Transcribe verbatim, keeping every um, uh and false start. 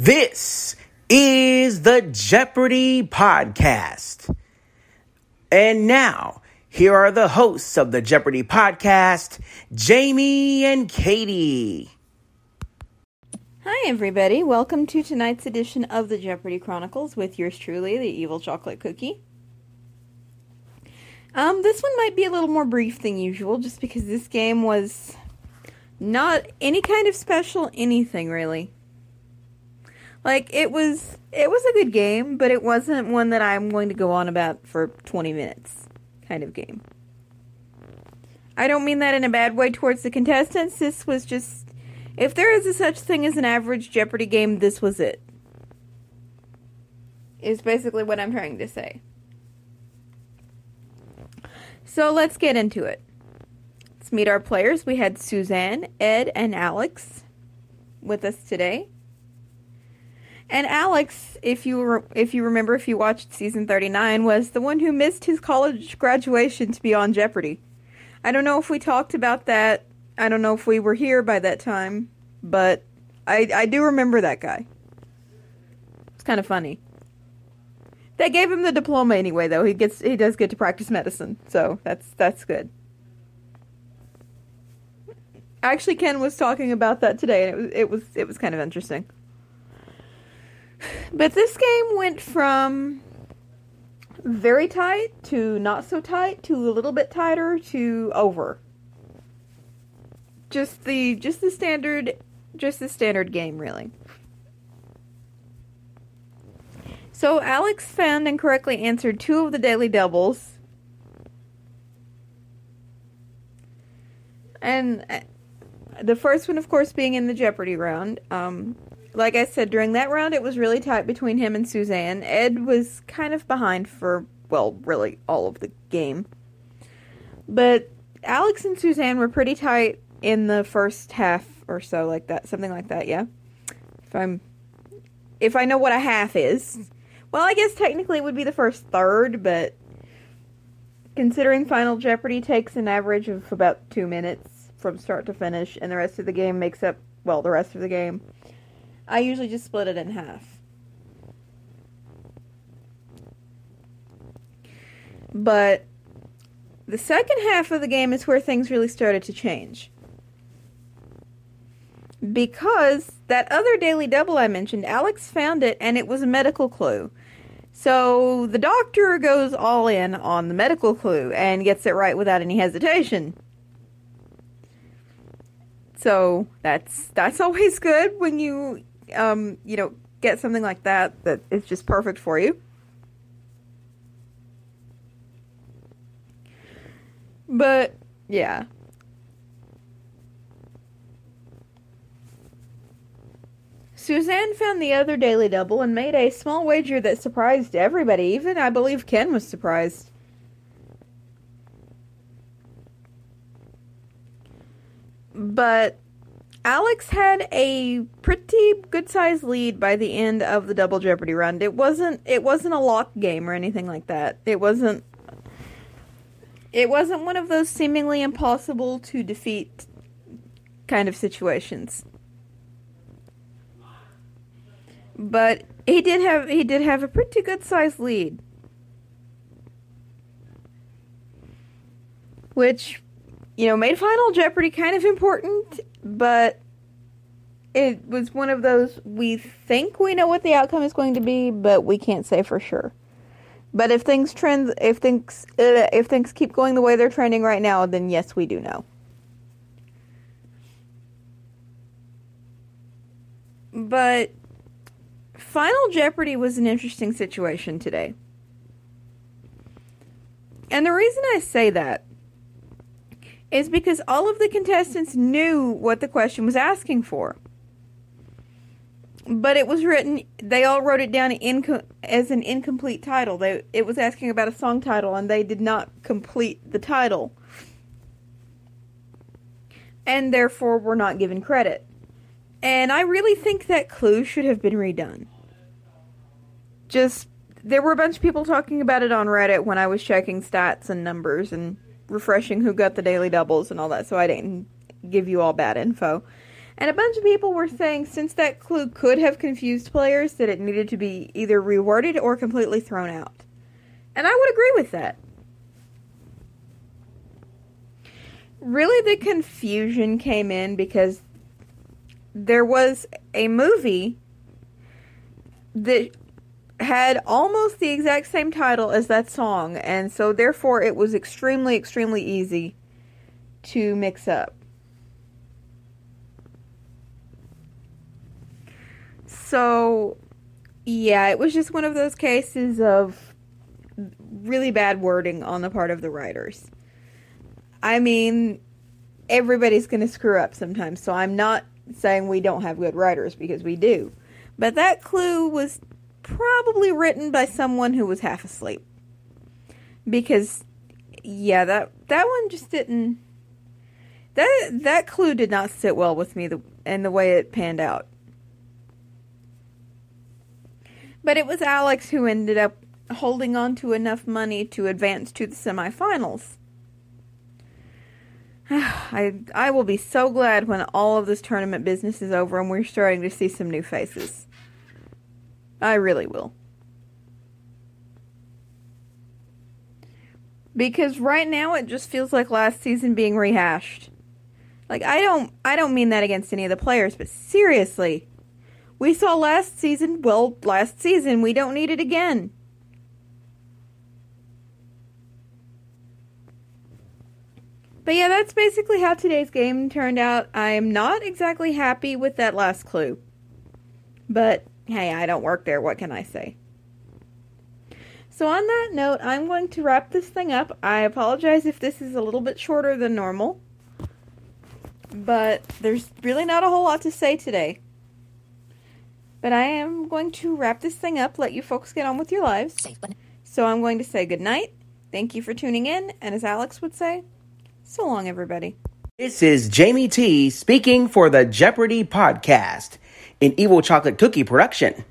This is the Jeopardy! Podcast. And now, here are the hosts of the Jeopardy! Podcast, Jamie and Katie. Hi, everybody. Welcome to tonight's edition of the Jeopardy! Chronicles with yours truly, the evil chocolate cookie. Um, this one might be a little more brief than usual, just because this game was not any kind of special anything, really. Like, it was it was a good game, but it wasn't one that I'm going to go on about for twenty minutes kind of game. I don't mean that in a bad way towards the contestants. This was just, if there is a such thing as an average Jeopardy game, this was it. Is basically what I'm trying to say. So let's get into it. Let's meet our players. We had Suzanne, Ed, and Alex with us today. And Alex, if you re- if you remember, if you watched season thirty-nine, was the one who missed his college graduation to be on Jeopardy! I don't know if we talked about that. I don't know if we were here by that time, but I, I do remember that guy. It's kind of funny. They gave him the diploma anyway, though. He gets he does get to practice medicine, so that's that's good. Actually, Ken was talking about that today, and it was it was it was kind of interesting. But this game went from very tight to not so tight to a little bit tighter to over. Just the just the standard just the standard game, really. So Alex found and correctly answered two of the daily doubles. And the first one, of course, being in the Jeopardy round. Um Like I said, during that round, it was really tight between him and Suzanne. Ed was kind of behind for, well, really all of the game. But Alex and Suzanne were pretty tight in the first half or so, like that. Something like that, yeah? If I'm... If I know what a half is. Well, I guess technically it would be the first third, but considering Final Jeopardy takes an average of about two minutes from start to finish, and the rest of the game makes up, well, the rest of the game... I usually just split it in half. But the second half of the game is where things really started to change. Because that other daily double I mentioned, Alex found it, and it was a medical clue. So the doctor goes all in on the medical clue and gets it right without any hesitation. So that's that's always good when you... Um, you know, get something like that that is just perfect for you. But, yeah. Suzanne found the other daily double and made a small wager that surprised everybody. Even, I believe, Ken was surprised. But... Alex had a pretty good-sized lead by the end of the Double Jeopardy round. It wasn't it wasn't a lock game or anything like that. It wasn't it wasn't one of those seemingly impossible to defeat kind of situations. But he did have he did have a pretty good-sized lead. Which, you know, made Final Jeopardy kind of important. But it was one of those, we think we know what the outcome is going to be, but we can't say for sure. But if things trend, if things uh, if things keep going the way they're trending right now, then yes, we do know. But Final Jeopardy was an interesting situation today. And the reason I say that is because all of the contestants knew what the question was asking for. But it was written, they all wrote it down in, as an incomplete title. They, it was asking about a song title, and they did not complete the title. And therefore were not given credit. And I really think that clue should have been redone. Just, there were a bunch of people talking about it on Reddit when I was checking stats and numbers and... refreshing who got the daily doubles and all that, so I didn't give you all bad info. And a bunch of people were saying since that clue could have confused players, that it needed to be either reworded or completely thrown out. And I would agree with that. Really, the confusion came in because there was a movie that had almost the exact same title as that song, and so therefore it was extremely, extremely easy to mix up. So, yeah, it was just one of those cases of really bad wording on the part of the writers. I mean, everybody's going to screw up sometimes, so I'm not saying we don't have good writers, because we do. But that clue was probably written by someone who was half asleep. Because, yeah, that that one just didn't... That that clue did not sit well with me the, and the way it panned out. But it was Alex who ended up holding on to enough money to advance to the semifinals. I I will be so glad when all of this tournament business is over and we're starting to see some new faces. I really will. Because right now it just feels like last season being rehashed. Like I don't I don't mean that against any of the players, but seriously. We saw last season, well, last season, we don't need it again. But yeah, that's basically how today's game turned out. I am not exactly happy with that last clue. But, hey, I don't work there. What can I say? So on that note, I'm going to wrap this thing up. I apologize if this is a little bit shorter than normal. But there's really not a whole lot to say today. But I am going to wrap this thing up, let you folks get on with your lives. So I'm going to say goodnight. Thank you for tuning in. And as Alex would say... So long, everybody. This is Jamie T speaking for the Jeopardy! Podcast, an Evil Chocolate Cookie production.